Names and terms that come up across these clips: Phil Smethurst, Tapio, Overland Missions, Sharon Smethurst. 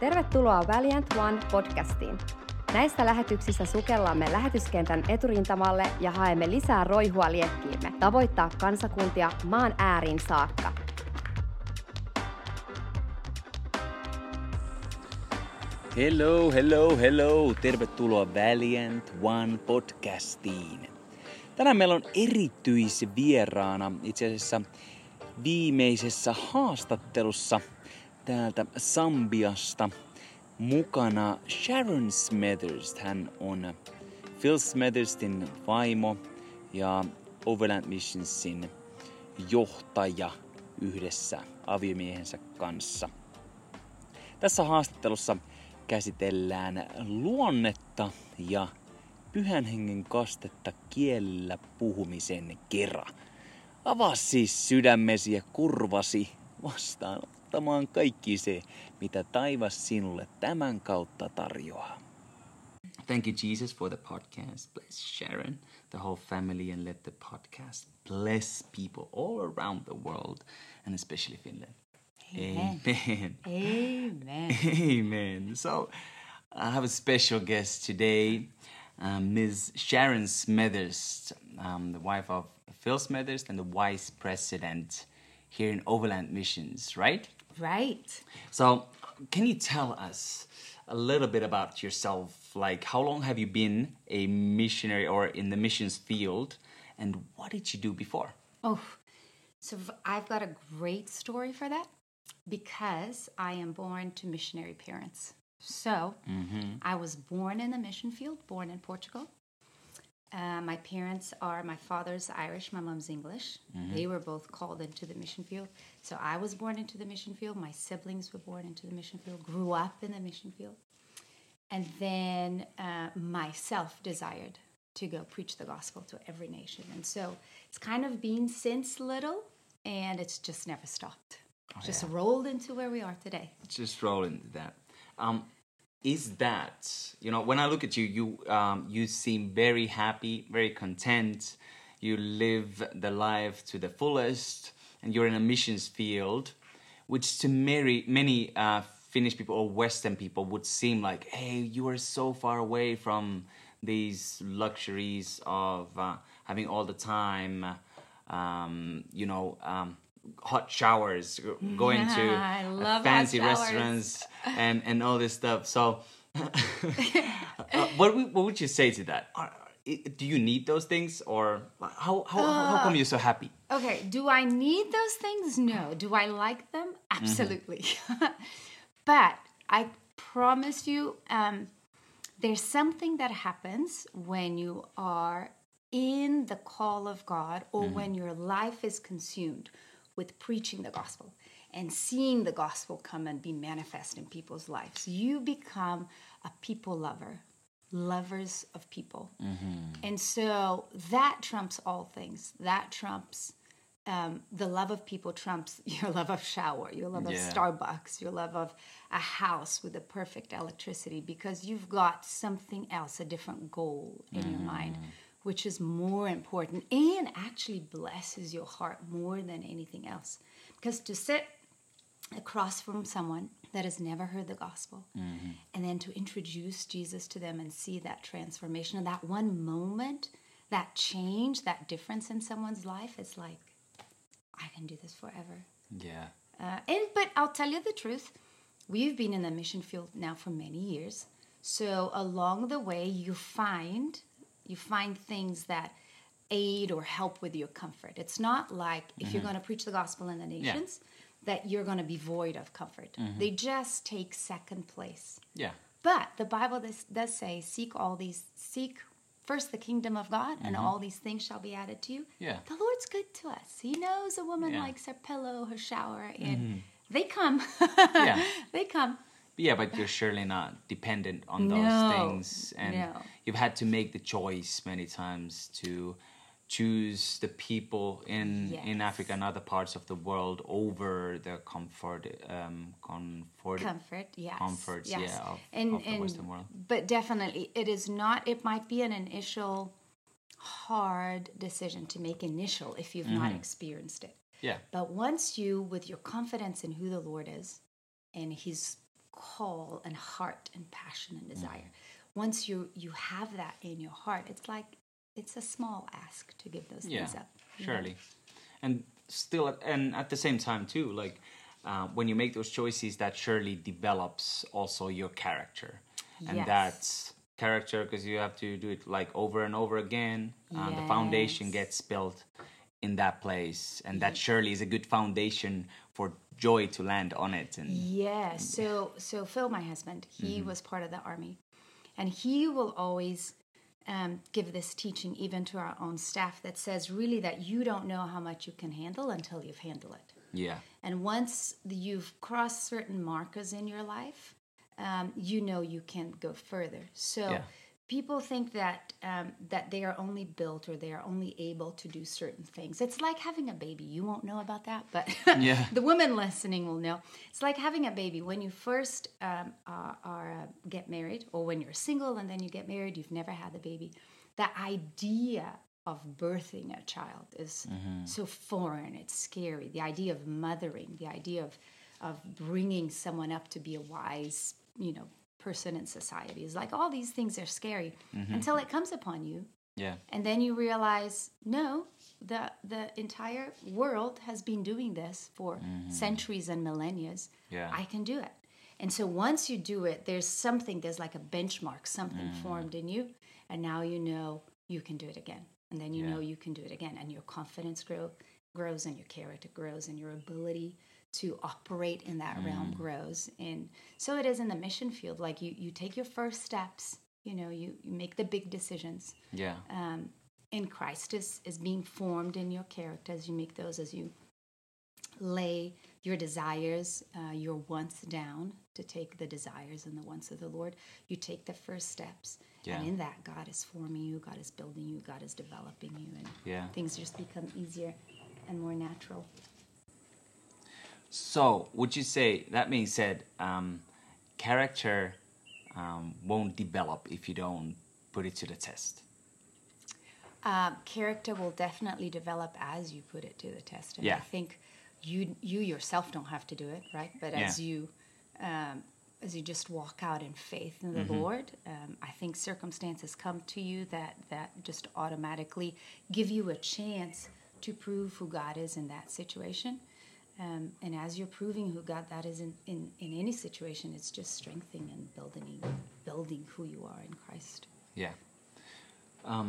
Tervetuloa Valiant One-podcastiin. Näissä lähetyksissä sukellamme lähetyskentän eturintamalle ja haemme lisää roihua liekkiimme tavoittaa kansakuntia maan ääriin saakka. Hello, hello, hello. Tervetuloa Valiant One-podcastiin. Tänään meillä on erityisvieraana itse asiassa viimeisessä haastattelussa täältä Sambiasta mukana Sharon Smethurst. Hän on Phil Smetherstin vaimo ja Overland Missionsin johtaja yhdessä aviomiehensä kanssa. Tässä haastattelussa käsitellään luonnetta ja Pyhän Hengen kastetta kielellä puhumisen kera. Avaa siis sydämesi ja kurvasi vastaan ottamaan kaikki se, mitä taivas sinulle tämän kautta tarjoaa. Thank you Jesus for the podcast. Bless Sharon, the whole family, and let the podcast bless people all around the world and especially Finland. Amen. Amen. Amen. Amen. So, I have a special guest today. Ms. Sharon Smethurst, the wife of Phil Smethurst and the vice president here in Overland Missions, right? Right. So can you tell us a little bit about yourself? Like, how long have you been a missionary or in the missions field? And what did you do before? Oh, so I've got a great story for that because I am born to missionary parents. So, I was born in the mission field, born in Portugal. My parents are, my father's Irish, my mom's English. They were both called into the mission field. So I was born into the mission field. My siblings were born into the mission field, grew up in the mission field. And then myself desired to go preach the gospel to every nation. And so it's kind of been since little, and it's just never stopped. Rolled into where we are today. Just rolled into that. Is that, you know, when I look at you, you seem very happy, very content. You live the life to the fullest, and you're in a missions field, which to many Finnish people or Western people would seem like, hey, you are so far away from these luxuries of having all the time, hot showers, going to fancy restaurants and all this stuff. So what would you say to that? Do you need those things, or how come you're so happy? Okay, do I need those things? No. Do I like them? Absolutely. But I promise you, there's something that happens when you are in the call of God or when your life is consumed with preaching the gospel and seeing the gospel come and be manifest in people's lives. You become a people lover, lovers of people. And so that trumps all things. That trumps the love of people, trumps your love of shower, your love of Starbucks, your love of a house with the perfect electricity, because you've got something else, a different goal in your mind, which is more important and actually blesses your heart more than anything else. Because to sit across from someone that has never heard the gospel and then to introduce Jesus to them and see that transformation, that one moment, that change, that difference in someone's life is like, I can do this forever. Yeah. But I'll tell you the truth, we've been in the mission field now for many years. So along the way, you find things that aid or help with your comfort. It's not like if you're going to preach the gospel in the nations that you're going to be void of comfort. They just take second place. Yeah. But the Bible does say, seek first the kingdom of God and all these things shall be added to you. Yeah. The Lord's good to us. He knows a woman likes her pillow, her shower, and they come. They come. Yeah, but you're surely not dependent on those things. And you've had to make the choice many times to choose the people in Africa and other parts of the world over the comfort of the Western world. But definitely, it is not, it might be an initial hard decision to make if you've not experienced it. Yeah. But once you, with your confidence in who the Lord is and His call and heart and passion and desire. Once you have that in your heart, it's like it's a small ask to give those things up. Surely. And still, at the same time too, like when you make those choices, that surely develops also your character. And that's character, because you have to do it like over and over again. The foundation gets built in that place, and that surely is a good foundation for joy to land on it. And so Phil, my husband, he was part of the army, and he will always give this teaching even to our own staff that says really that you don't know how much you can handle until you've handled it. And once you've crossed certain markers in your life, you can't go further. So people think that that they are only built or they are only able to do certain things. It's like having a baby. You won't know about that, but the woman listening will know. It's like having a baby. When you first get married, or when you're single and then you get married, you've never had a baby. The idea of birthing a child is so foreign. It's scary. The idea of mothering, the idea of bringing someone up to be a wise, person in society is like all these things are scary until it comes upon you. And then you realize, no, the entire world has been doing this for centuries and millennia. I can do it. And so once you do it, there's like a benchmark, something formed in you, and now you know you can do it again. And then you know you can do it again, and your confidence grows and your character grows and your ability to operate in that realm grows. And so it is in the mission field. Like you take your first steps, you make the big decisions. And Christ is being formed in your character as you make those, as you lay your desires, your wants down, to take the desires and the wants of the Lord. You take the first steps. And in that, God is forming you, God is building you, God is developing you. And things just become easier and more natural. So, would you say, that being said, character won't develop if you don't put it to the test? Character will definitely develop as you put it to the test. And I think you yourself don't have to do it, right? But as you just walk out in faith in the Lord, I think circumstances come to you that just automatically give you a chance to prove who God is in that situation. And as you're proving who God that is in any situation, it's just strengthening and building who you are in Christ. How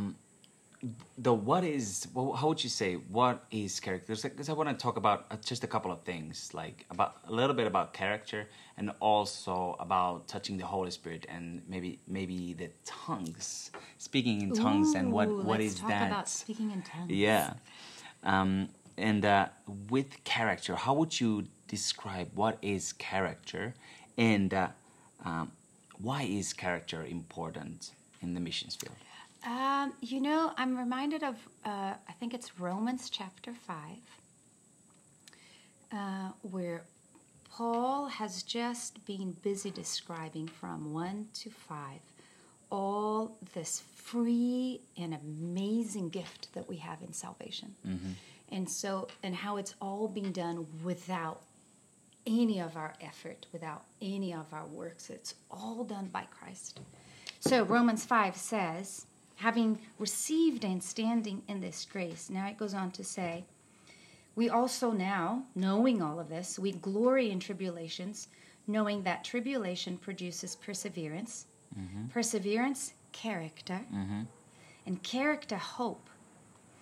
would you say, what is character? Because I want to talk about just a couple of things, like a little bit about character, and also about touching the Holy Spirit, and maybe the tongues, speaking in tongues. Ooh, and what is that? Let's talk about speaking in tongues. And with character, how would you describe what is character, and why is character important in the missions field? I'm reminded of, I think it's Romans chapter 5, where Paul has just been busy describing from 1 to 5 all this free and amazing gift that we have in salvation. And so, and how it's all been done without any of our effort, without any of our works. It's all done by Christ. So Romans 5 says, having received and standing in this grace, now it goes on to say, we also now, knowing all of this, we glory in tribulations, knowing that tribulation produces perseverance, perseverance, character, and character, hope.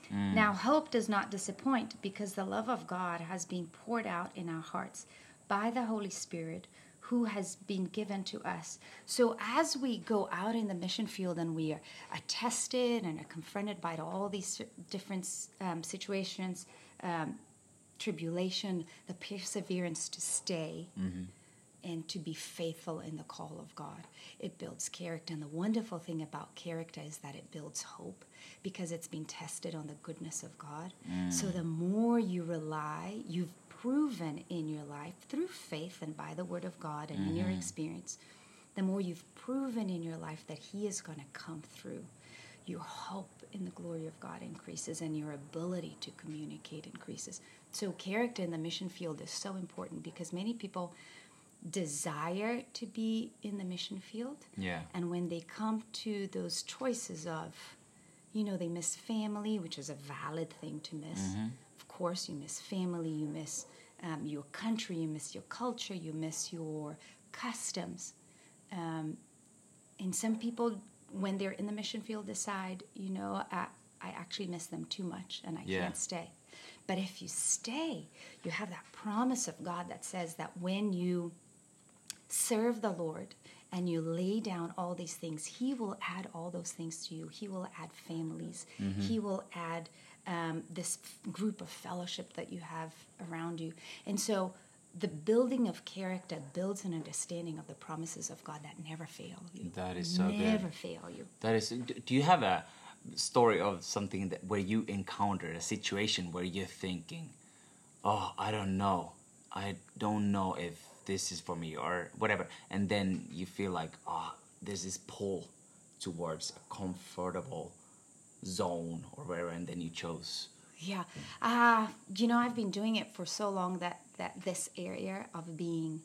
Now hope does not disappoint, because the love of God has been poured out in our hearts by the Holy Spirit who has been given to us. So as we go out in the mission field and we are tested and are confronted by all these different situations, tribulation, the perseverance to stay and to be faithful in the call of God. It builds character. And the wonderful thing about character is that it builds hope, because it's been tested on the goodness of God. So the more you rely, you've proven in your life through faith and by the word of God and in your experience, the more you've proven in your life that He is going to come through, your hope in the glory of God increases and your ability to communicate increases. So character in the mission field is so important, because many people desire to be in the mission field. Yeah. And when they come to those choices of, you know, they miss family, which is a valid thing to miss. Mm-hmm. Of course, you miss family, you miss your country, you miss your culture, you miss your customs. And some people, when they're in the mission field, decide, you know, I actually miss them too much and I can't stay. But if you stay, you have that promise of God that says that when you serve the Lord and you lay down all these things, He will add all those things to you. He will add families. Mm-hmm. He will add this group of fellowship that you have around you. And so the building of character builds an understanding of the promises of God that never fail you. That is so never good. Never fail you. That is. Do you have a story of something that where you encountered a situation where you're thinking, oh, I don't know if this is for me or whatever, and then you feel like, oh, there's this pull towards a comfortable zone or whatever, and then you chose. Yeah. You know, I've been doing it for so long that this area of being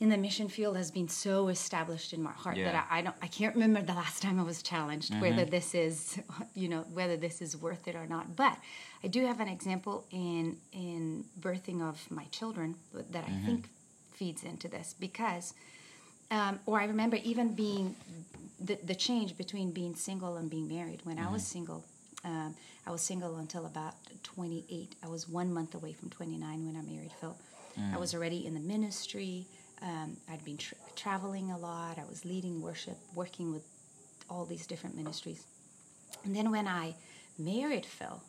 in the mission field has been so established in my heart that I can't remember the last time I was challenged, mm-hmm. whether this is worth it or not. But I do have an example in birthing of my children that mm-hmm. I think feeds into this, because, or I remember even being the change between being single and being married. When mm-hmm. I was single until about 28. I was 1 month away from 29 when I married Phil. Mm-hmm. I was already in the ministry. I'd been traveling a lot. I was leading worship, working with all these different ministries. And then when I married Phil,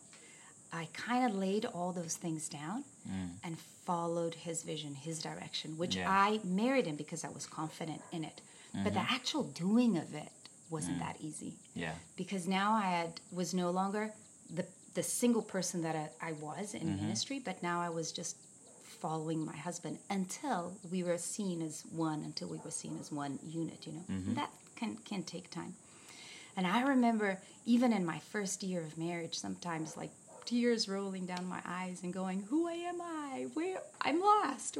I kind of laid all those things down and followed his vision, his direction, which I married him because I was confident in it. Mm-hmm. But the actual doing of it wasn't that easy. Yeah. Because now I was no longer the single person that I was in mm-hmm. ministry, but now I was just following my husband until we were seen as one unit, you know. Mm-hmm. That can take time. And I remember even in my first year of marriage, sometimes like tears rolling down my eyes and going, who am I? I'm lost.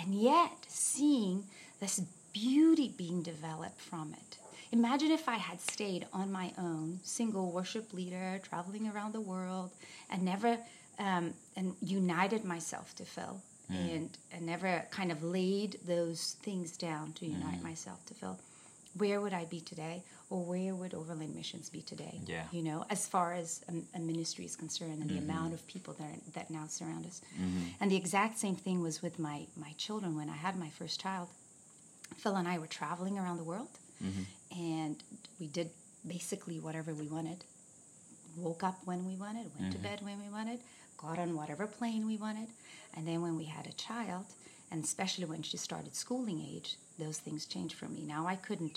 And yet seeing this beauty being developed from it. Imagine if I had stayed on my own, single worship leader, traveling around the world, and never... and united myself to Phil, and I never kind of laid those things down to unite myself to Phil. Where would I be today, or where would Overland Missions be today? Yeah. You know, as far as a ministry is concerned, and the amount of people that now surround us. Mm-hmm. And the exact same thing was with my children. When I had my first child, Phil and I were traveling around the world, and we did basically whatever we wanted. Woke up when we wanted, went to bed when we wanted, got on whatever plane we wanted. And then when we had a child, and especially when she started schooling age, those things changed for me. Now I couldn't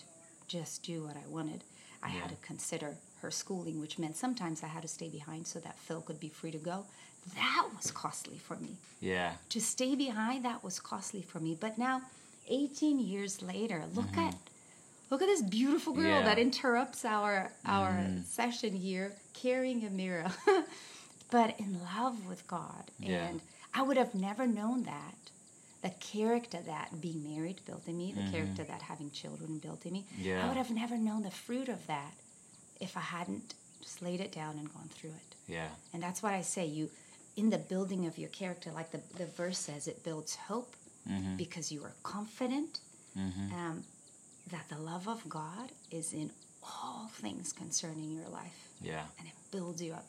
just do what I wanted. I had to consider her schooling, which meant sometimes I had to stay behind so that Phil could be free to go. That was costly for me. Yeah. To stay behind, that was costly for me. But now, 18 years later, look at this beautiful girl that interrupts our session here, carrying a mirror, but in love with God. Yeah. And I would have never known that, the character that being married built in me, the character that having children built in me. Yeah. I would have never known the fruit of that if I hadn't just laid it down and gone through it. Yeah. And that's what I say, in the building of your character, like the verse says, it builds hope because you are confident. That the love of God is in all things concerning your life. Yeah. And it builds you up.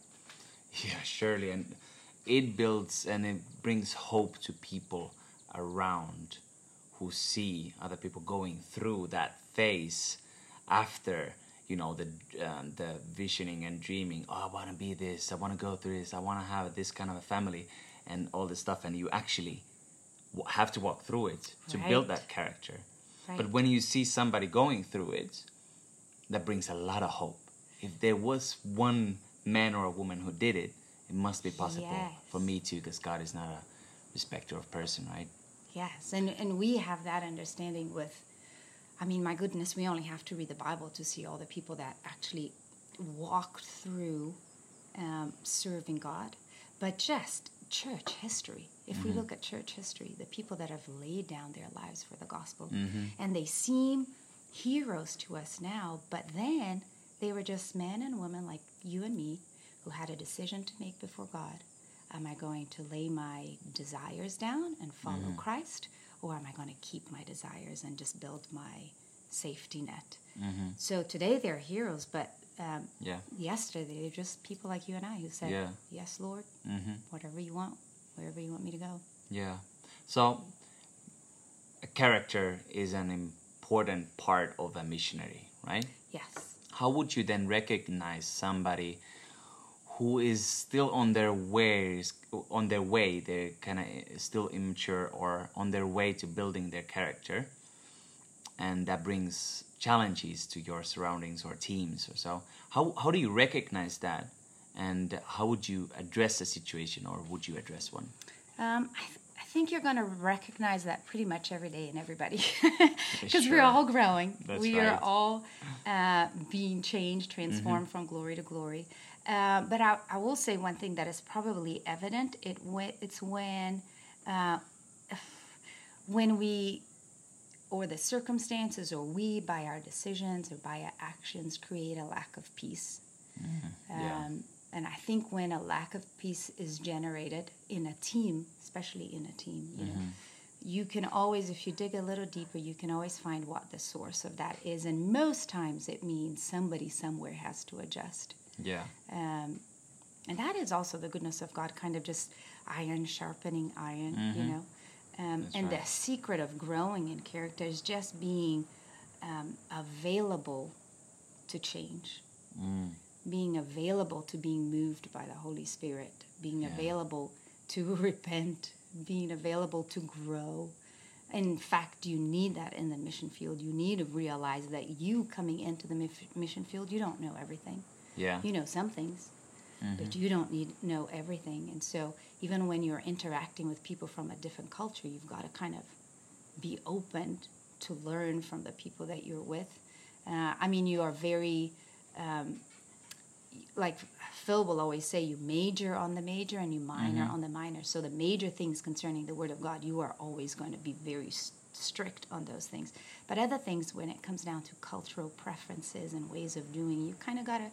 Yeah, surely. And it builds and it brings hope to people around who see other people going through that phase after, you know, the visioning and dreaming. Oh, I want to be this. I want to go through this. I want to have this kind of a family and all this stuff. And you actually have to walk through it to build that character. Right. But when you see somebody going through it, that brings a lot of hope. If there was one man or a woman who did it, it must be possible for me too, because God is not a respecter of person, right? Yes, and we have that understanding with, I mean, my goodness, we only have to read the Bible to see all the people that actually walked through serving God. But just church history. If we look at church history, the people that have laid down their lives for the gospel, and they seem heroes to us now, but then they were just men and women like you and me who had a decision to make before God. Am I going to lay my desires down and follow Christ, or am I going to keep my desires and just build my safety net? So today they're heroes, but yesterday they're just people like you and I who said, yes, Lord, whatever you want, wherever you want me to go. Yeah. So a character is an important part of a missionary, right? Yes. How would you then recognize somebody who is still on their way, they're kind of still immature or on their way to building their character, and that brings challenges to your surroundings or teams or so? How do you recognize that, and how would you address the situation, or would you address one? I think you're going to recognize that pretty much every day in everybody, because we're all growing. That's right. We are all being changed, transformed from glory to glory. But I will say one thing that is probably evident. It's when we, or the circumstances, or we by our decisions or by our actions create a lack of peace. And I think when a lack of peace is generated in a team, especially in a team, you know, you can always, if you dig a little deeper, you can always find what the source of that is. And most times it means somebody somewhere has to adjust. And that is also the goodness of God, kind of just iron sharpening iron, you know. And the secret of growing in character is just being available to change. Being available to being moved by the Holy Spirit, being available to repent, being available to grow. In fact, you need that in the mission field. You need to realize that you coming into the mission field, you don't know everything. You know some things, but you don't know everything. And so even when you're interacting with people from a different culture, you've got to kind of be open to learn from the people that you're with. I mean, you are very... like Phil will always say, you major on the major and you minor on the minor. So the major things concerning the Word of God, you are always going to be very strict on those things. But other things, when it comes down to cultural preferences and ways of doing, you kind of gotta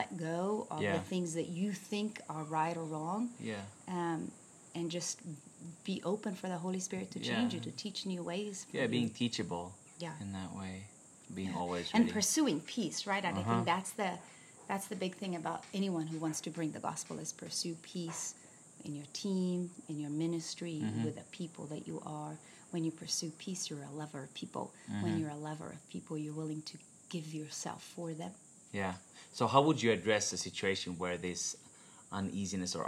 let go of the things that you think are right or wrong. And just be open for the Holy Spirit to change you, to teach new ways. Being teachable in that way. Being always ready. And pursuing peace, right? And I think that's the big thing about anyone who wants to bring the gospel, is pursue peace in your team, in your ministry, with the people that you are. When you pursue peace, you're a lover of people. When you're a lover of people, you're willing to give yourself for them. Yeah. So how would you address the situation where this uneasiness or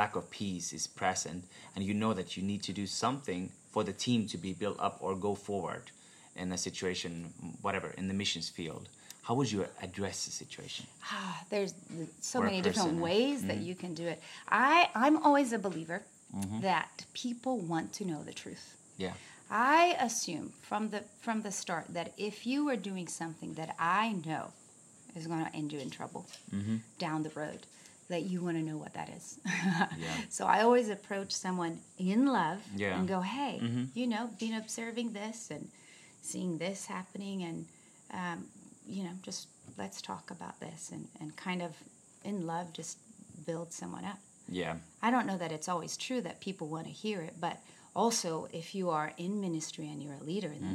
lack of peace is present, and you know that you need to do something for the team to be built up or go forward? In a situation, whatever, in the missions field, how would you address the situation? There's so many different ways that you can do it. I'm always a believer that people want to know the truth. Yeah. I assume from the start that if you are doing something that I know is going to end you in trouble down the road, that you want to know what that is. So I always approach someone in love and go, hey, you know, been observing this and seeing this happening, and you know, just let's talk about this, and kind of in love just build someone up. I don't know that it's always true that people want to hear it, but also if you are in ministry and you're a leader in the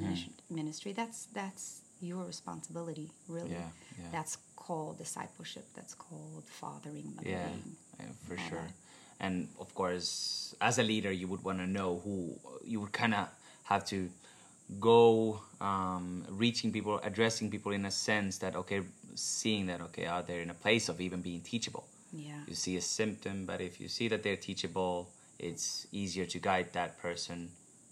ministry, that's your responsibility, really. That's called discipleship, that's called fathering, mothering. For sure. And of course, as a leader, you would want to know who you would kind of have to go reaching people, addressing people in a sense that, okay, seeing that, okay, are they in a place of even being teachable? You see a symptom, but if you see that they're teachable, it's easier to guide that person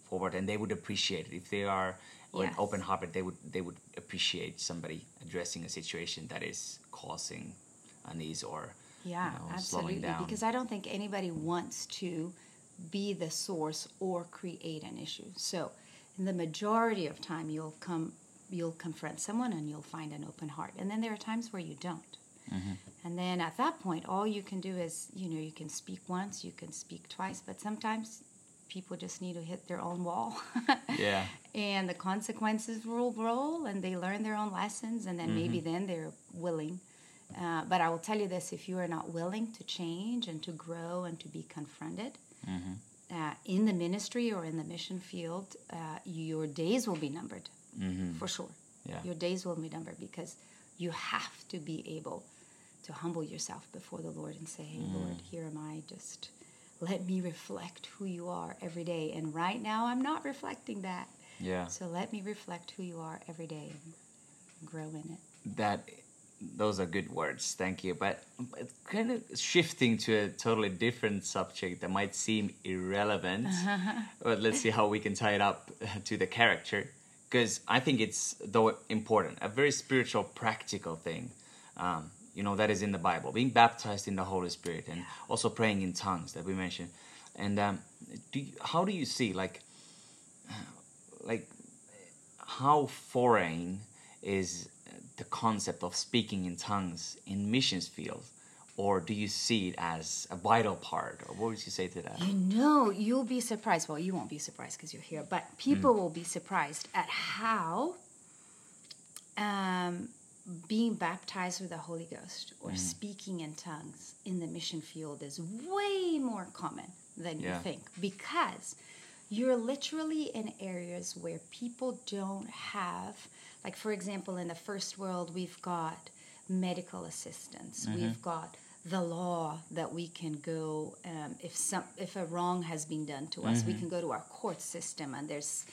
forward, and they would appreciate it. If they are an open heart, they would appreciate somebody addressing a situation that is causing unease or slowing down. Because I don't think anybody wants to be the source or create an issue. So in the majority of time, you'll confront someone and you'll find an open heart. And then there are times where you don't. Mm-hmm. And then at that point, all you can do is, you can speak once, you can speak twice, but sometimes people just need to hit their own wall. Yeah. And the consequences will roll, and they learn their own lessons, and then mm-hmm. maybe then they're willing. But I will tell you this, if you are not willing to change and to grow and to be confronted mm-hmm. In the ministry or in the mission field, your days will be numbered, mm-hmm. for sure. Yeah. Your days will be numbered, because you have to be able to humble yourself before the Lord and say, hey, Lord, here am I, just let me reflect who you are every day. And right now I'm not reflecting that. Yeah. So let me reflect who you are every day and grow in it. Those are good words. Thank you. But kind of shifting to a totally different subject that might seem irrelevant, but let's see how we can tie it up to the character. Because I think it's, though, important, a very spiritual, practical thing, that is in the Bible. Being baptized in the Holy Spirit, and also praying in tongues that we mentioned. And how do you see, like how foreign is the concept of speaking in tongues in missions field? Or do you see it as a vital part? Or what would you say to that? You'll be surprised. Well, you won't be surprised because you're here. But people will be surprised at how being baptized with the Holy Ghost or speaking in tongues in the mission field is way more common than you think. Because you're literally in areas where people don't have... Like, for example, in the first world, we've got medical assistance. Mm-hmm. We've got the law that we can go, if a wrong has been done to us, we can go to our court system, and there's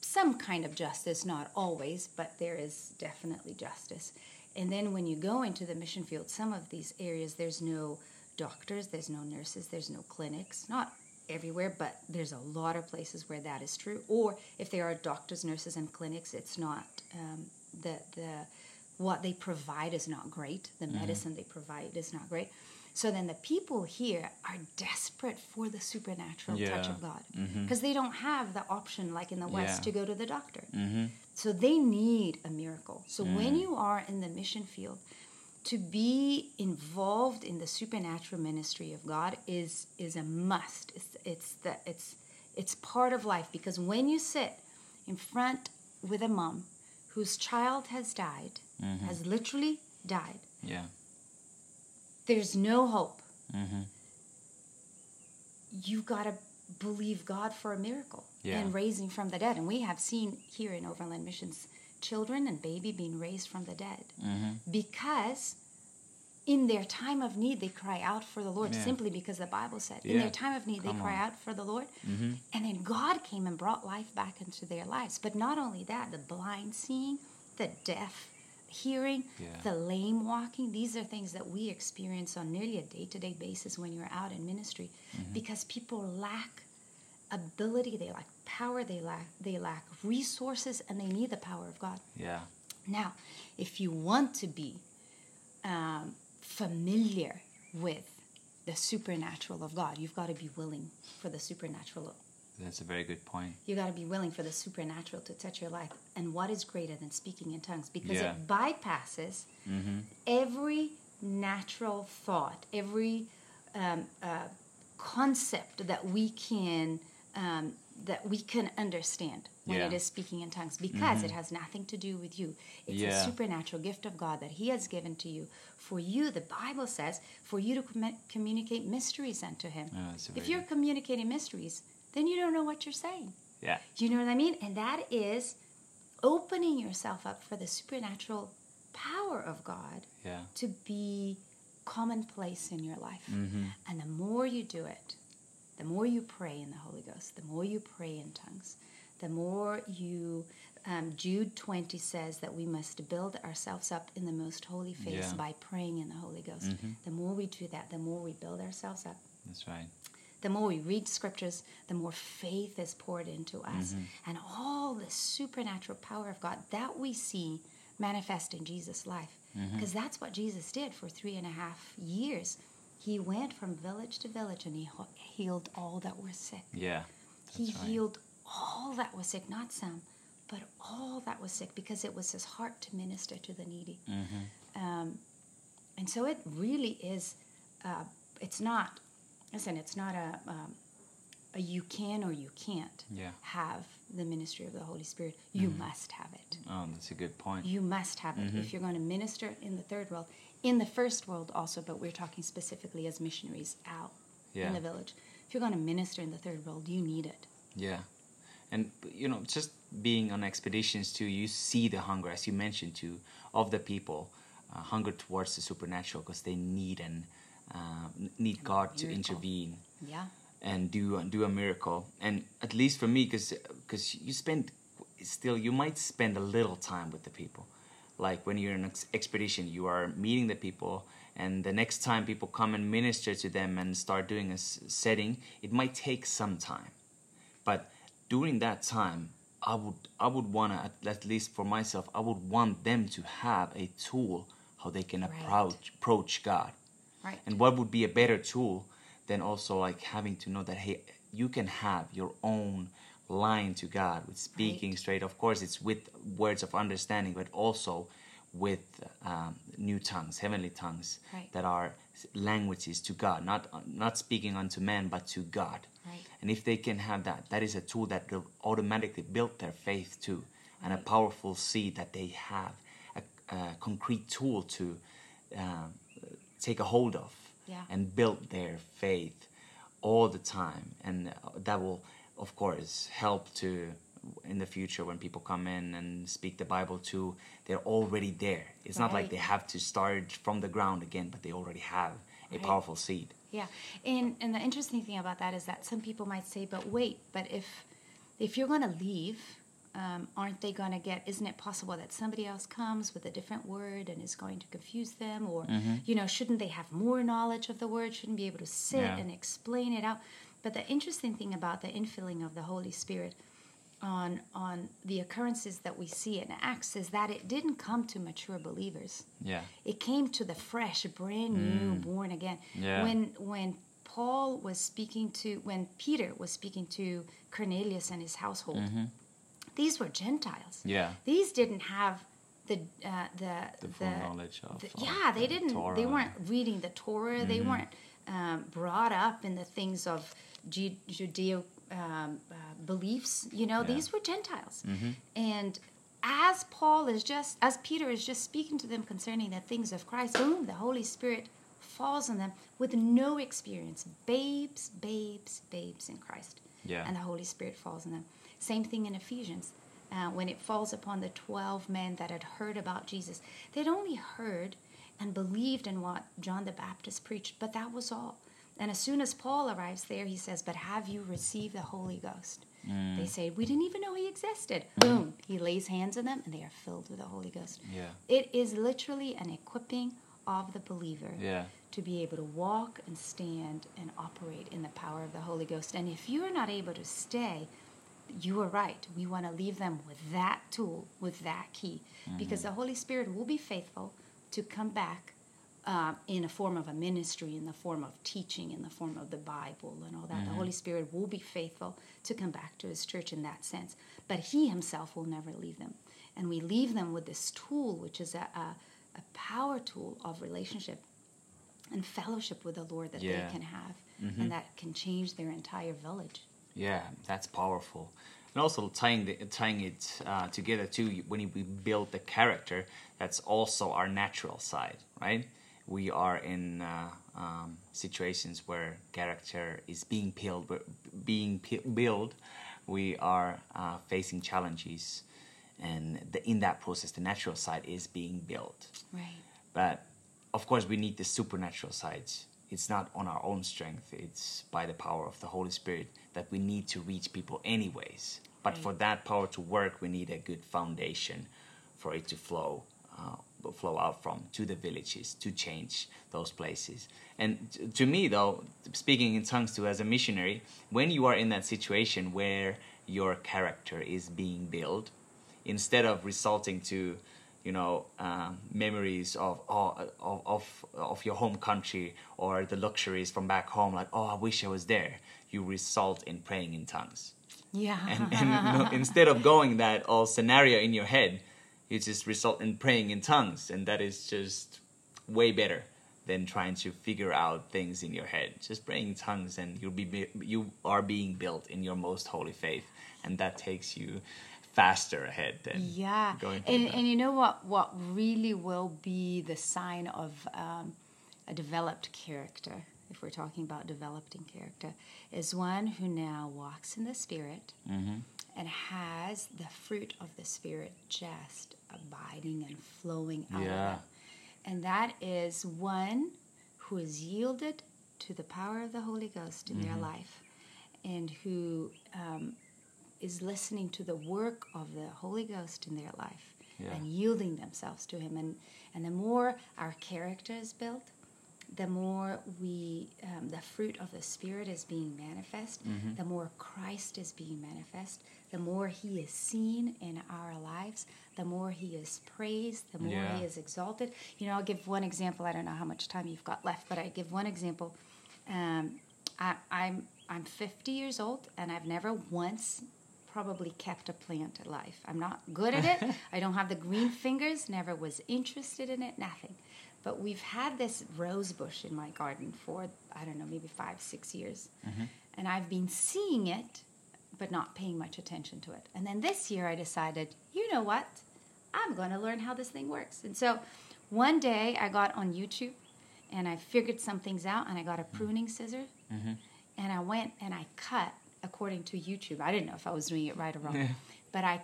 some kind of justice, not always, but there is definitely justice. And then when you go into the mission field, some of these areas, there's no doctors, there's no nurses, there's no clinics, not everywhere, but there's a lot of places where that is true. Or if there are doctors, nurses, and clinics, it's not what they provide is not great. The medicine they provide is not great. So then the people here are desperate for the supernatural touch of God, because they don't have the option, like in the West, to go to the doctor. Mm-hmm. So they need a miracle. So when you are in the mission field, to be involved in the supernatural ministry of God is a must. It's part of life, because when you sit in front with a mom whose child has died, has literally died, there's no hope. You've got to believe God for a miracle and raising from the dead. And we have seen here in Overland Missions children and baby being raised from the dead, because in their time of need they cry out for the Lord, simply because the Bible said in their time of need they cry out for the Lord, and then God came and brought life back into their lives. But not only that, the blind seeing, the deaf hearing, the lame walking, these are things that we experience on nearly a day-to-day basis when you're out in ministry, because people lack ability, they lack power, they lack resources, and they need the power of God. Yeah. Now, if you want to be familiar with the supernatural of God, you've got to be willing for the supernatural. That's a very good point. You got to be willing for the supernatural to touch your life. And what is greater than speaking in tongues? Because it bypasses every natural thought, every concept that we can understand when it is speaking in tongues, because it has nothing to do with you. It's a supernatural gift of God that He has given to you. For you, the Bible says, for you to communicate mysteries unto Him. Oh, if you're communicating mysteries, then you don't know what you're saying. Yeah. You know what I mean? And that is opening yourself up for the supernatural power of God to be commonplace in your life. And the more you do it, the more you pray in the Holy Ghost, the more you pray in tongues, the more you, Jude 20 says that we must build ourselves up in the most holy faith by praying in the Holy Ghost. The more we do that, the more we build ourselves up. That's right. The more we read scriptures, the more faith is poured into us. And all the supernatural power of God that we see manifest in Jesus' life. Because that's what Jesus did for 3.5 years. He went from village to village, and he healed all that were sick. Yeah, he healed all that was sick, not some, but all that was sick, because it was his heart to minister to the needy. And so it really is, it's not a you can or you can't have the ministry of the Holy Spirit. You must have it. Oh, that's a good point. You must have it if you're going to minister in the third world, in the first world also, but we're talking specifically as missionaries out in the village. If you're going to minister in the third world, you need it. Yeah. And, you know, just being on expeditions too, you see the hunger, as you mentioned too, of the people, hunger towards the supernatural because they need need God to intervene. Yeah. And do a miracle. And at least for me, because you might spend a little time with the people. Like when you're in an expedition, you are meeting the people, and the next time people come and minister to them and start doing a setting, it might take some time. But during that time, I would want to, at least for myself, I would want them to have a tool how they can approach God. Right. And what would be a better tool than also like having to know that, hey, you can have your own line to God with speaking straight. Of course, it's with words of understanding, but also with new tongues, heavenly tongues that are languages to God, not speaking unto man, but to God. Right. And if they can have that, that is a tool that will automatically build their faith too, and a powerful seed that they have, a concrete tool to take a hold of and build their faith all the time. And that will, of course, help to in the future when people come in and speak the Bible too. They're already there. It's not like they have to start from the ground again, but they already have a powerful seed. Yeah, and the interesting thing about that is that some people might say, but wait, but if you're going to leave, aren't they going to get, isn't it possible that somebody else comes with a different word and is going to confuse them? Or, you know, shouldn't they have more knowledge of the word? Shouldn't be able to sit and explain it out? But the interesting thing about the infilling of the Holy Spirit on the occurrences that we see in Acts is that it didn't come to mature believers. Yeah. It came to the fresh, brand new, born again. Yeah. When Paul was speaking to, when Peter was speaking to Cornelius and his household, these were Gentiles. Yeah. These didn't have the full knowledge of the, they didn't. Torah. They weren't reading the Torah. They weren't brought up in the things of Judeo beliefs, you know, these were Gentiles. And as Peter is just speaking to them concerning the things of Christ, boom, the Holy Spirit falls on them with no experience. Babes in Christ. Yeah. And the Holy Spirit falls on them. Same thing in Ephesians. When it falls upon the 12 men that had heard about Jesus, they'd only heard and believed in what John the Baptist preached, but that was all. And as soon as Paul arrives there, he says, but have you received the Holy Ghost? They say, we didn't even know he existed. Boom. He lays hands on them and they are filled with the Holy Ghost. Yeah. It is literally an equipping of the believer to be able to walk and stand and operate in the power of the Holy Ghost. And if you're not able to stay, you are right. We want to leave them with that tool, with that key, because the Holy Spirit will be faithful to come back in a form of a ministry, in the form of teaching, in the form of the Bible and all that. The Holy Spirit will be faithful to come back to his church in that sense. But he himself will never leave them. And we leave them with this tool, which is a power tool of relationship and fellowship with the Lord that they can have and that can change their entire village. Yeah, that's powerful. And also tying it together too, when we build the character, that's also our natural side, right? We are in situations where character is being built. We are facing challenges, and in that process, the natural side is being built. Right. But of course, we need the supernatural sides. It's not on our own strength. It's by the power of the Holy Spirit that we need to reach people, anyways. But for that power to work, we need a good foundation for it to flow out from to the villages, to change those places. And to me though, speaking in tongues too as a missionary, when you are in that situation where your character is being built, instead of resulting to, you know, memories of your home country or the luxuries from back home, like, oh, I wish I was there, you result in praying in tongues. Yeah. And instead of going that all scenario in your head, you just result in praying in tongues, and that is just way better than trying to figure out things in your head. Just praying in tongues, and you are being built in your most holy faith, and that takes you faster ahead than going through that. And you know what really will be the sign of a developed character, if we're talking about developing character, is one who now walks in the Spirit and has the fruit of the Spirit just abiding and flowing out of it. And that is one who is yielded to the power of the Holy Ghost in their life, and who is listening to the work of the Holy Ghost in their life and yielding themselves to Him. And the more our character is built, the more the fruit of the Spirit is being manifest, the more Christ is being manifest, the more He is seen in our lives, the more He is praised, the more He is exalted. You know, I'll give one example. I don't know how much time you've got left, but I give one example. I'm 50 years old, and I've never once probably kept a plant alive. I'm not good at it. I don't have the green fingers, never was interested in it, nothing. But we've had this rose bush in my garden for, I don't know, maybe 5-6 years. And I've been seeing it, but not paying much attention to it. And then this year I decided, you know what? I'm going to learn how this thing works. And so one day I got on YouTube, and I figured some things out, and I got a pruning scissor. And I went and I cut according to YouTube. I didn't know if I was doing it right or wrong. But I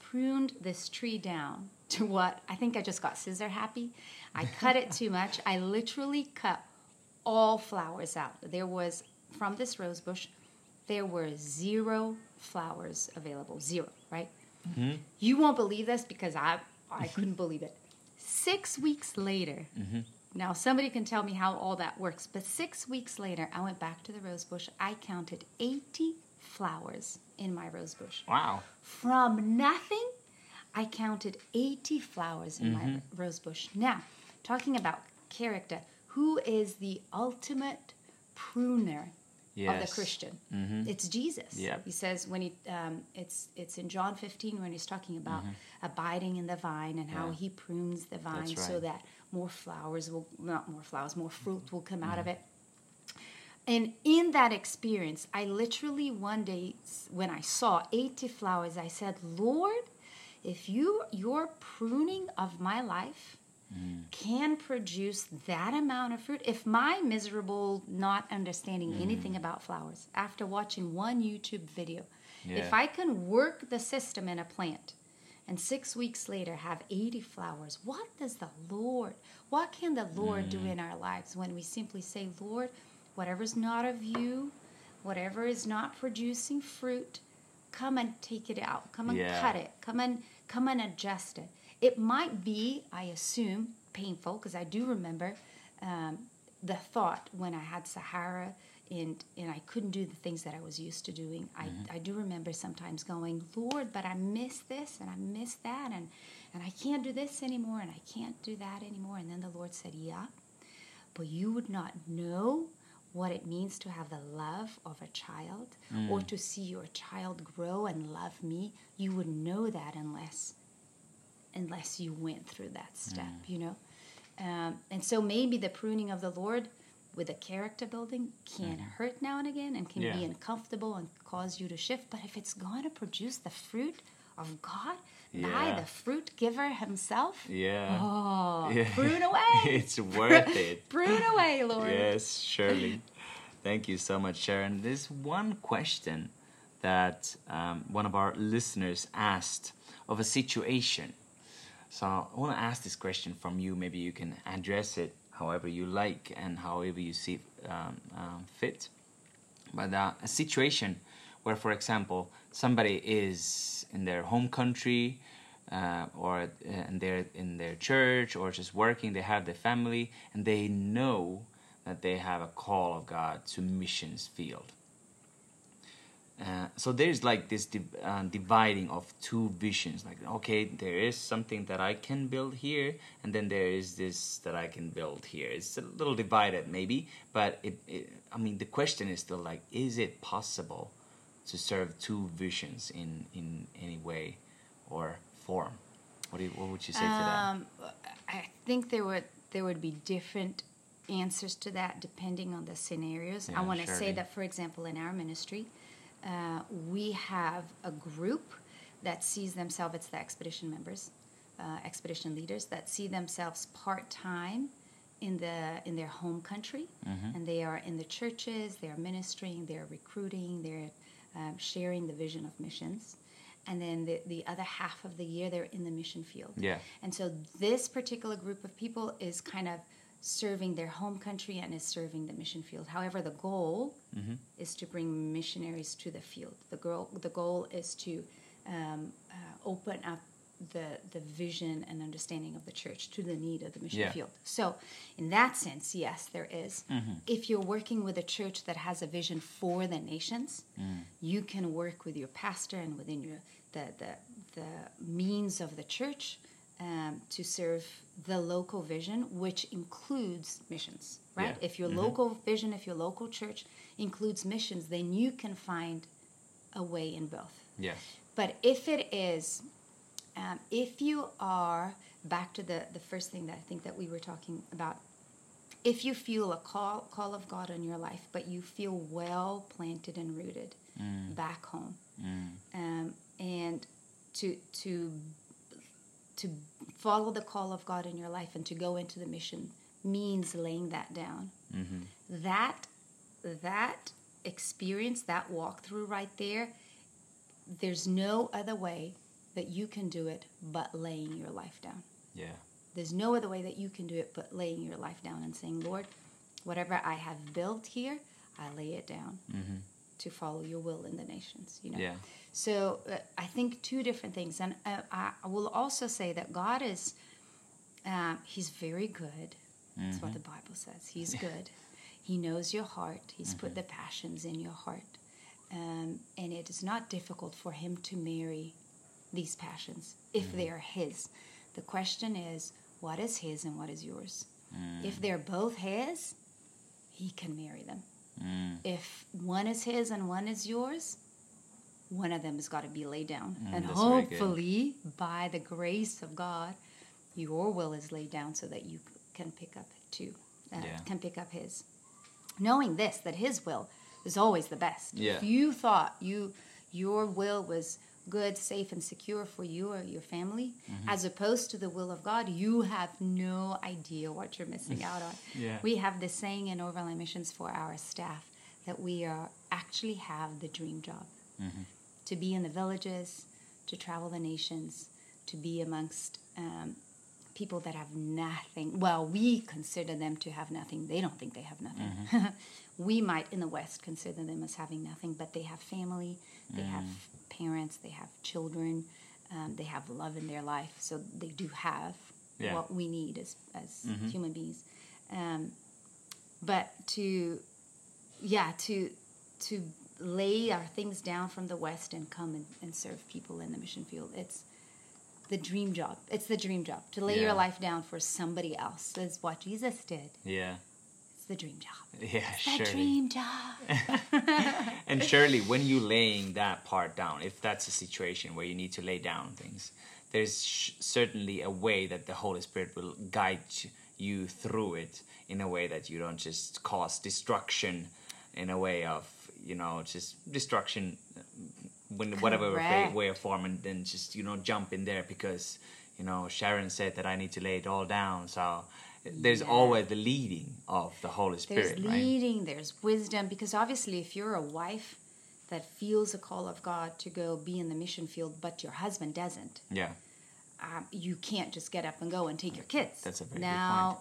pruned this tree down to what, I think I just got scissor happy. I cut it too much. I literally cut all flowers out. There was, from this rose bush, there were 0 flowers available. 0, right? You won't believe this, because I couldn't believe it. 6 weeks later, now somebody can tell me how all that works, but 6 weeks later, I went back to the rose bush. I counted 80 flowers in my rose bush. Wow. From nothing, I counted 80 flowers in my rose bush. Now, talking about character, who is the ultimate pruner of the Christian? It's Jesus. He says when he it's in John 15 when he's talking about abiding in the vine and how he prunes the vine so that more flowers will more fruit will come out of it. And in that experience, I literally one day when I saw 80 flowers, I said, Lord, if your pruning of my life can produce that amount of fruit, if my miserable not understanding anything about flowers after watching one YouTube video, if I can work the system in a plant and 6 weeks later have 80 flowers, what can the Lord do in our lives when we simply say, Lord, whatever's not of you, whatever is not producing fruit, come and take it out. Come and cut it. Come and adjust it. It might be, I assume, painful, because I do remember the thought when I had Sahara and I couldn't do the things that I was used to doing. I do remember sometimes going, Lord, but I miss this and I miss that, and I can't do this anymore and I can't do that anymore. And then the Lord said, but you would not know what it means to have the love of a child or to see your child grow and love me. You wouldn't know that unless you went through that step, you know? And so maybe the pruning of the Lord with the character building can hurt now and again and can be uncomfortable and cause you to shift. But if it's going to produce the fruit of God by the fruit giver himself, prune away. It's worth it. Prune away, Lord. Yes, surely. Thank you so much, Sharon. There's one question that one of our listeners asked of a situation. So I want to ask this question from you. Maybe you can address it however you like and however you see fit. But a situation where, for example, somebody is in their home country or they're in their church or just working, they have their family, and they know that they have a call of God to missions field. So there's like this dividing of two visions. Like, okay, there is something that I can build here, and then there is this that I can build here. It's a little divided maybe, but I mean, the question is still like, is it possible to serve two visions in any way or form? What would you say to that? I think there were there would be different answers to that depending on the scenarios. Yeah, I want to say that, for example, in our ministry, we have a group that sees themselves, it's the expedition members, expedition leaders, that see themselves part-time in their home country, mm-hmm. and they are in the churches, they're ministering, they're recruiting, they're sharing the vision of missions. And then the other half of the year, they're in the mission field. Yeah. And so this particular group of people is kind of serving their home country and is serving the mission field. However, the goal mm-hmm. is to bring missionaries to the field. The goal is to open up the vision and understanding of the church to the need of the mission yeah. field. So in that sense, yes, there is. Mm-hmm. If you're working with a church that has a vision for the nations, you can work with your pastor and within your the means of the church to serve the local vision, which includes missions, right? Yeah. If your mm-hmm. local vision, if your local church includes missions, then you can find a way in both. Yes. But if it is... if you are, back to the first thing that I think that we were talking about, if you feel a call of God on your life, but you feel well planted and rooted back home, and to follow the call of God in your life and to go into the mission means laying that down. Mm-hmm. That experience, that walkthrough right there, there's no other way that you can do it but laying your life down. Yeah. There's no other way that you can do it but laying your life down and saying, Lord, whatever I have built here, I lay it down mm-hmm. to follow your will in the nations, you know. Yeah. So I think two different things. And I will also say that God is, he's very good. Mm-hmm. That's what the Bible says. He's good. He knows your heart. He's mm-hmm. put the passions in your heart. And it is not difficult for him to marry these passions, if they are his. The question is, what is his and what is yours? If they're both his, he can marry them. If one is his and one is yours, one of them has got to be laid down. And hopefully, by the grace of God, your will is laid down so that you can pick up two, can pick up his. Knowing this, that his will is always the best. Yeah. If you thought your will was good, safe, and secure for you or your family, mm-hmm. as opposed to the will of God, you have no idea what you're missing out on. Yeah. We have this saying in Overland Missions for our staff that we are actually have the dream job. Mm-hmm. To be in the villages, to travel the nations, to be amongst people that have nothing. Well, we consider them to have nothing. They don't think they have nothing. Mm-hmm. We might, in the West, consider them as having nothing, but they have family, they have parents, they have children, they have love in their life, so they do have what we need as mm-hmm. human beings. But to lay our things down from the West and come and serve people in the mission field, it's the dream job. It's the dream job. To lay your life down for somebody else is what Jesus did. Yeah. The dream job. Yeah, sure. The dream job. And surely when you're laying that part down, if that's a situation where you need to lay down things, there's certainly a way that the Holy Spirit will guide you through it in a way that you don't just cause destruction, in a way of, just destruction when whatever way or form, and then just, jump in there because, Sharon said that I need to lay it all down, so... There's always the leading of the Holy Spirit, there's leading, right? There's wisdom, because obviously if you're a wife that feels a call of God to go be in the mission field, but your husband doesn't, you can't just get up and go and take your kids. That's a very good point.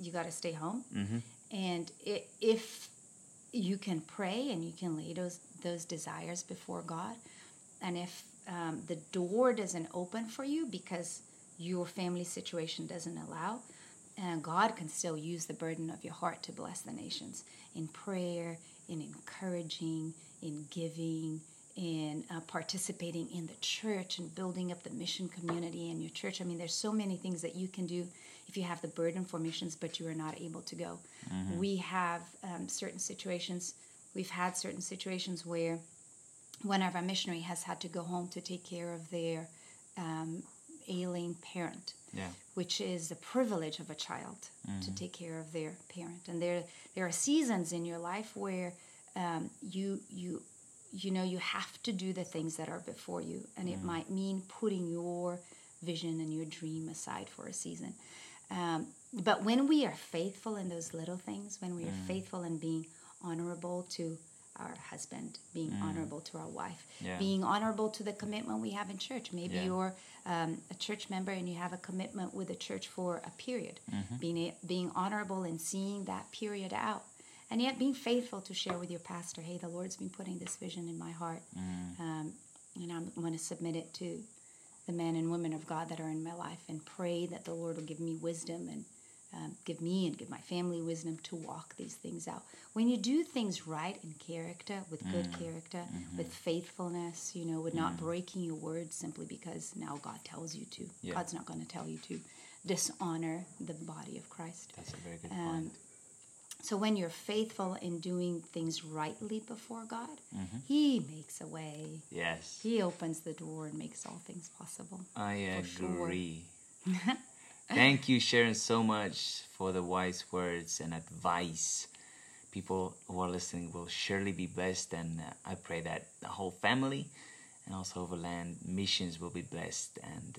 You've got to stay home, mm-hmm. and if you can pray and you can lay those desires before God, and if the door doesn't open for you because your family situation doesn't allow. And God can still use the burden of your heart to bless the nations in prayer, in encouraging, in giving, in participating in the church and building up the mission community in your church. I mean, there's so many things that you can do if you have the burden for missions, but you are not able to go. Mm-hmm. We have certain situations where one of our missionaries has had to go home to take care of their ailing parent, which is the privilege of a child to take care of their parent. And there are seasons in your life where you know you have to do the things that are before you, and it might mean putting your vision and your dream aside for a season. But when we are faithful in those little things, when we are faithful in being honorable to our husband, being honorable to our wife, being honorable to the commitment we have in church. Maybe you're a church member and you have a commitment with the church for a period, being honorable and seeing that period out. And yet being faithful to share with your pastor, hey, the Lord's been putting this vision in my heart, and I'm going to submit it to the men and women of God that are in my life and pray that the Lord will give me wisdom and give me and give my family wisdom to walk these things out. When you do things right in character, with good character, with faithfulness, you know, with not breaking your word simply because now God tells you to. Yeah. God's not going to tell you to dishonor the body of Christ. That's a very good point. So when you're faithful in doing things rightly before God, He makes a way. Yes. He opens the door and makes all things possible. I agree. Sure. Thank you, Sharon, so much for the wise words and advice. People who are listening will surely be blessed, and I pray that the whole family and also Overland Missions will be blessed, and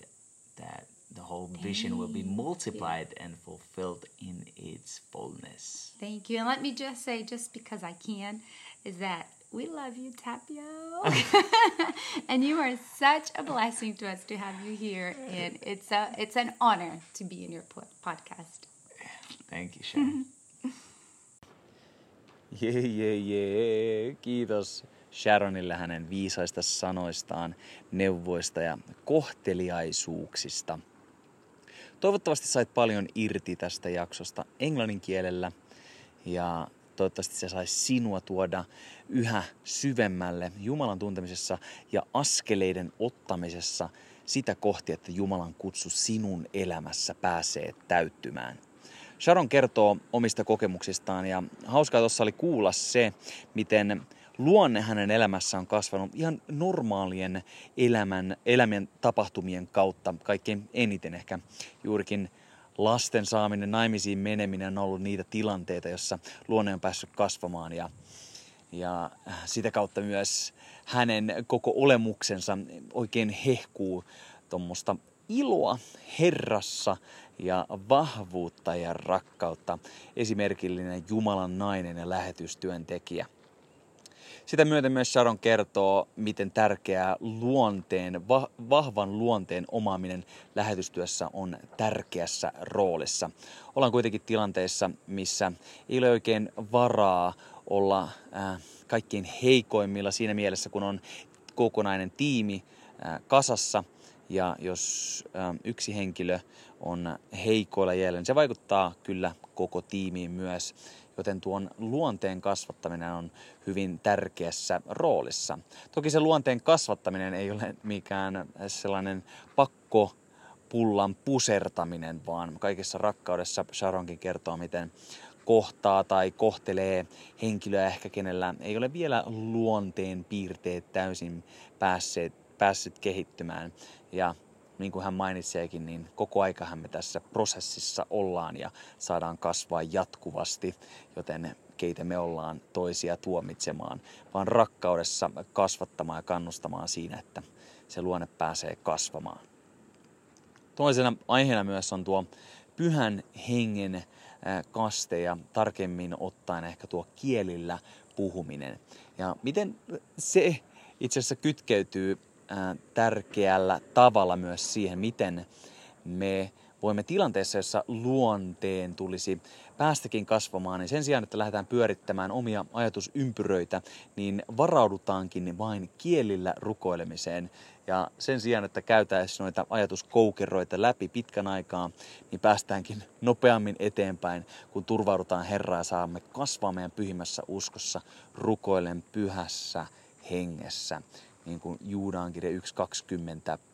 that the whole vision will be multiplied and fulfilled in its fullness. Thank you. And let me just say, just because I can, is that we love you, Tapio. And you are such a blessing to us to have you here. And it's an honor to be in your podcast. Thank you, Sharon. Kiitos Sharonille hänen viisaista sanoistaan, neuvoista ja kohteliaisuuksista. Toivottavasti sait paljon irti tästä jaksosta englannin kielellä, ja toivottavasti se saisi sinua tuoda yhä syvemmälle Jumalan tuntemisessa ja askeleiden ottamisessa sitä kohti, että Jumalan kutsu sinun elämässä pääsee täyttymään. Sharon kertoo omista kokemuksistaan, ja hauskaa tuossa oli kuulla se, miten luonne hänen elämässään on kasvanut ihan normaalien elämän tapahtumien kautta kaikkein eniten. Ehkä juurikin lasten saaminen, naimisiin meneminen on ollut niitä tilanteita, jossa luonne on päässyt kasvamaan, ja sitä kautta myös hänen koko olemuksensa oikein hehkuu tuommoista iloa Herrassa ja vahvuutta ja rakkautta. Esimerkillinen Jumalan nainen ja lähetystyöntekijä. Sitä myöten myös Sharon kertoo, miten tärkeää vahvan luonteen omaaminen lähetystyössä on tärkeässä roolissa. Ollaan kuitenkin tilanteissa, missä ei ole oikein varaa olla kaikkein heikoimmilla siinä mielessä, kun on kokonainen tiimi kasassa. Ja jos yksi henkilö on heikoilla jäljellä, niin se vaikuttaa kyllä koko tiimiin myös. Joten tuon luonteen kasvattaminen on hyvin tärkeässä roolissa. Toki se luonteen kasvattaminen ei ole mikään sellainen pakkopullan pusertaminen, vaan kaikessa rakkaudessa Sharonkin kertoo, miten kohtaa tai kohtelee henkilöä ehkä, kenellä ei ole vielä luonteen piirteet täysin päässyt kehittymään. Ja niin kuin hän mainitseekin, niin koko aikahan me tässä prosessissa ollaan ja saadaan kasvaa jatkuvasti, joten keitä me ollaan toisia tuomitsemaan, vaan rakkaudessa kasvattamaan ja kannustamaan siinä, että se luonne pääsee kasvamaan. Toisena aiheena myös on tuo Pyhän Hengen kaste, ja tarkemmin ottaen ehkä tuo kielillä puhuminen. Ja miten se itse asiassa kytkeytyy tärkeällä tavalla myös siihen, miten me voimme tilanteessa, jossa luonteen tulisi päästäkin kasvamaan, niin sen sijaan, että lähdetään pyörittämään omia ajatusympyröitä, niin varaudutaankin vain kielillä rukoilemiseen. Ja sen sijaan, että käytäisiin noita ajatuskoukeroita läpi pitkän aikaa, niin päästäänkin nopeammin eteenpäin, kun turvaudutaan Herraan ja saamme kasvaa meidän pyhimmässä uskossa rukoilen pyhässä hengessä, niin kuin Juudaan kirja 1.20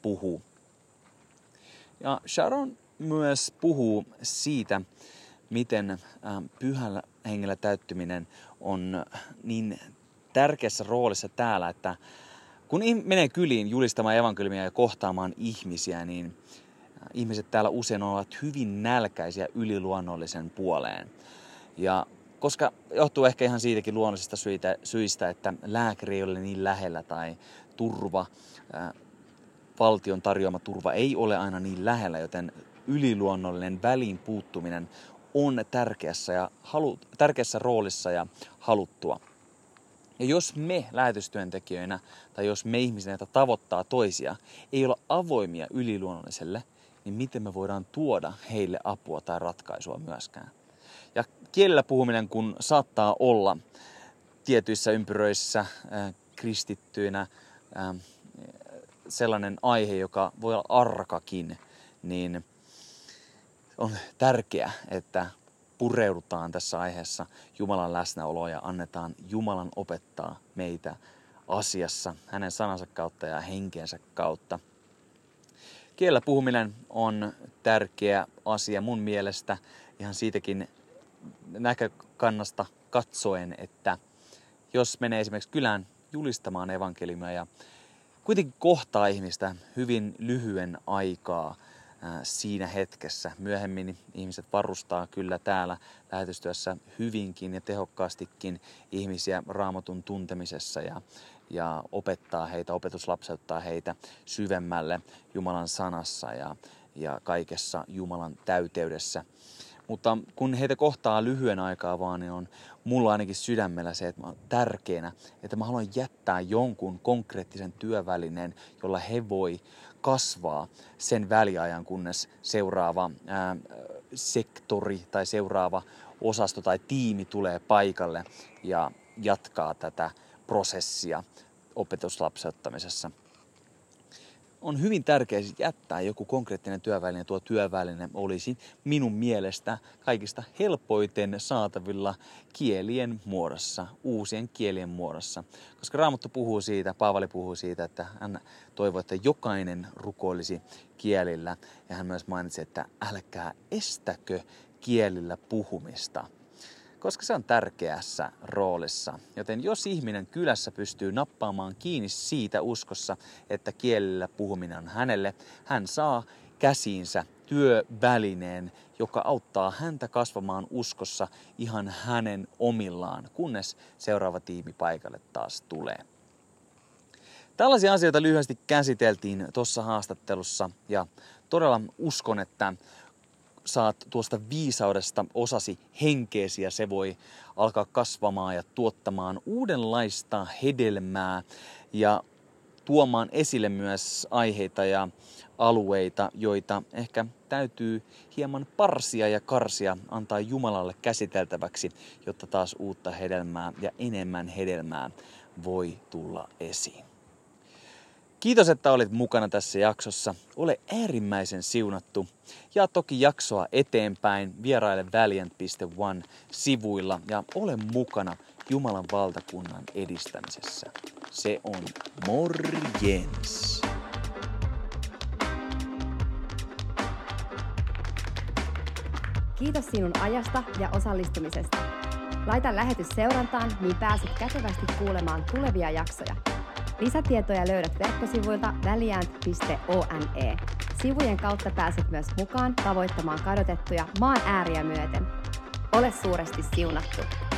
puhuu. Ja Sharon myös puhuu siitä, miten pyhällä hengellä täyttyminen on niin tärkeässä roolissa täällä, että Kun menee kyliin julistamaan evankeliumia ja kohtaamaan ihmisiä, niin ihmiset täällä usein ovat hyvin nälkäisiä yliluonnollisen puoleen. Ja koska johtuu ehkä ihan siitäkin luonnollisista syistä, että lääkäri ei ole niin lähellä tai turva, valtion tarjoama turva ei ole aina niin lähellä, joten yliluonnollinen väliin puuttuminen on tärkeässä roolissa ja haluttua. Ja jos me lähetystyöntekijöinä tai jos me ihmisinä, joita tavoittaa toisia, ei olla avoimia yliluonnolliselle, niin miten me voidaan tuoda heille apua tai ratkaisua myöskään. Ja kielellä puhuminen, kun saattaa olla tietyissä ympyröissä kristittyinä sellainen aihe, joka voi olla arkakin, niin on tärkeää, että pureudutaan tässä aiheessa Jumalan läsnäoloa ja annetaan Jumalan opettaa meitä asiassa hänen sanansa kautta ja henkeensä kautta. Kielellä puhuminen on tärkeä asia mun mielestä ihan siitäkin näkökannasta katsoen, että jos menee esimerkiksi kylään julistamaan evankeliumia ja kuitenkin kohtaa ihmistä hyvin lyhyen aikaa siinä hetkessä. Myöhemmin ihmiset varustaa kyllä täällä lähetystyössä hyvinkin ja tehokkaastikin ihmisiä Raamatun tuntemisessa ja opettaa heitä, opetuslapseuttaa heitä syvemmälle Jumalan sanassa ja kaikessa Jumalan täyteydessä. Mutta kun heitä kohtaa lyhyen aikaa vaan, niin on mulla ainakin sydämellä se, että mä oon tärkeänä, että mä haluan jättää jonkun konkreettisen työvälineen, jolla he voi kasvaa sen väliajan, kunnes seuraava sektori tai seuraava osasto tai tiimi tulee paikalle ja jatkaa tätä prosessia opetuslapseuttamisessa. On hyvin tärkeää jättää joku konkreettinen työväline. Tuo työväline olisi minun mielestä kaikista helpoiten saatavilla kielien muodossa, uusien kielien muodossa. Koska Raamattu puhuu siitä, Paavali puhuu siitä, että hän toivoo, että jokainen rukoilisi kielillä. Ja hän myös mainitsi, että älkää estäkö kielillä puhumista. Koska se on tärkeässä roolissa. Joten jos ihminen kylässä pystyy nappaamaan kiinni siitä uskossa, että kielellä puhuminen on hänelle, hän saa käsiinsä työvälineen, joka auttaa häntä kasvamaan uskossa ihan hänen omillaan, kunnes seuraava tiimi paikalle taas tulee. Tällaisia asioita lyhyesti käsiteltiin tuossa haastattelussa ja todella uskon, että saat tuosta viisaudesta osasi henkeesi ja se voi alkaa kasvamaan ja tuottamaan uudenlaista hedelmää ja tuomaan esille myös aiheita ja alueita, joita ehkä täytyy hieman parsia ja karsia, antaa Jumalalle käsiteltäväksi, jotta taas uutta hedelmää ja enemmän hedelmää voi tulla esiin. Kiitos, että olit mukana tässä jaksossa. Ole äärimmäisen siunattu. Jaa toki jaksoa eteenpäin vieraille valiant.one-sivuilla ja ole mukana Jumalan valtakunnan edistämisessä. Se on morjens! Kiitos sinun ajasta ja osallistumisesta. Laita lähetys seurantaan, niin pääset kätevästi kuulemaan tulevia jaksoja. Lisätietoja löydät verkkosivuilta valiant.one. Sivujen kautta pääset myös mukaan tavoittamaan kadotettuja maan ääriä myöten. Ole suuresti siunattu!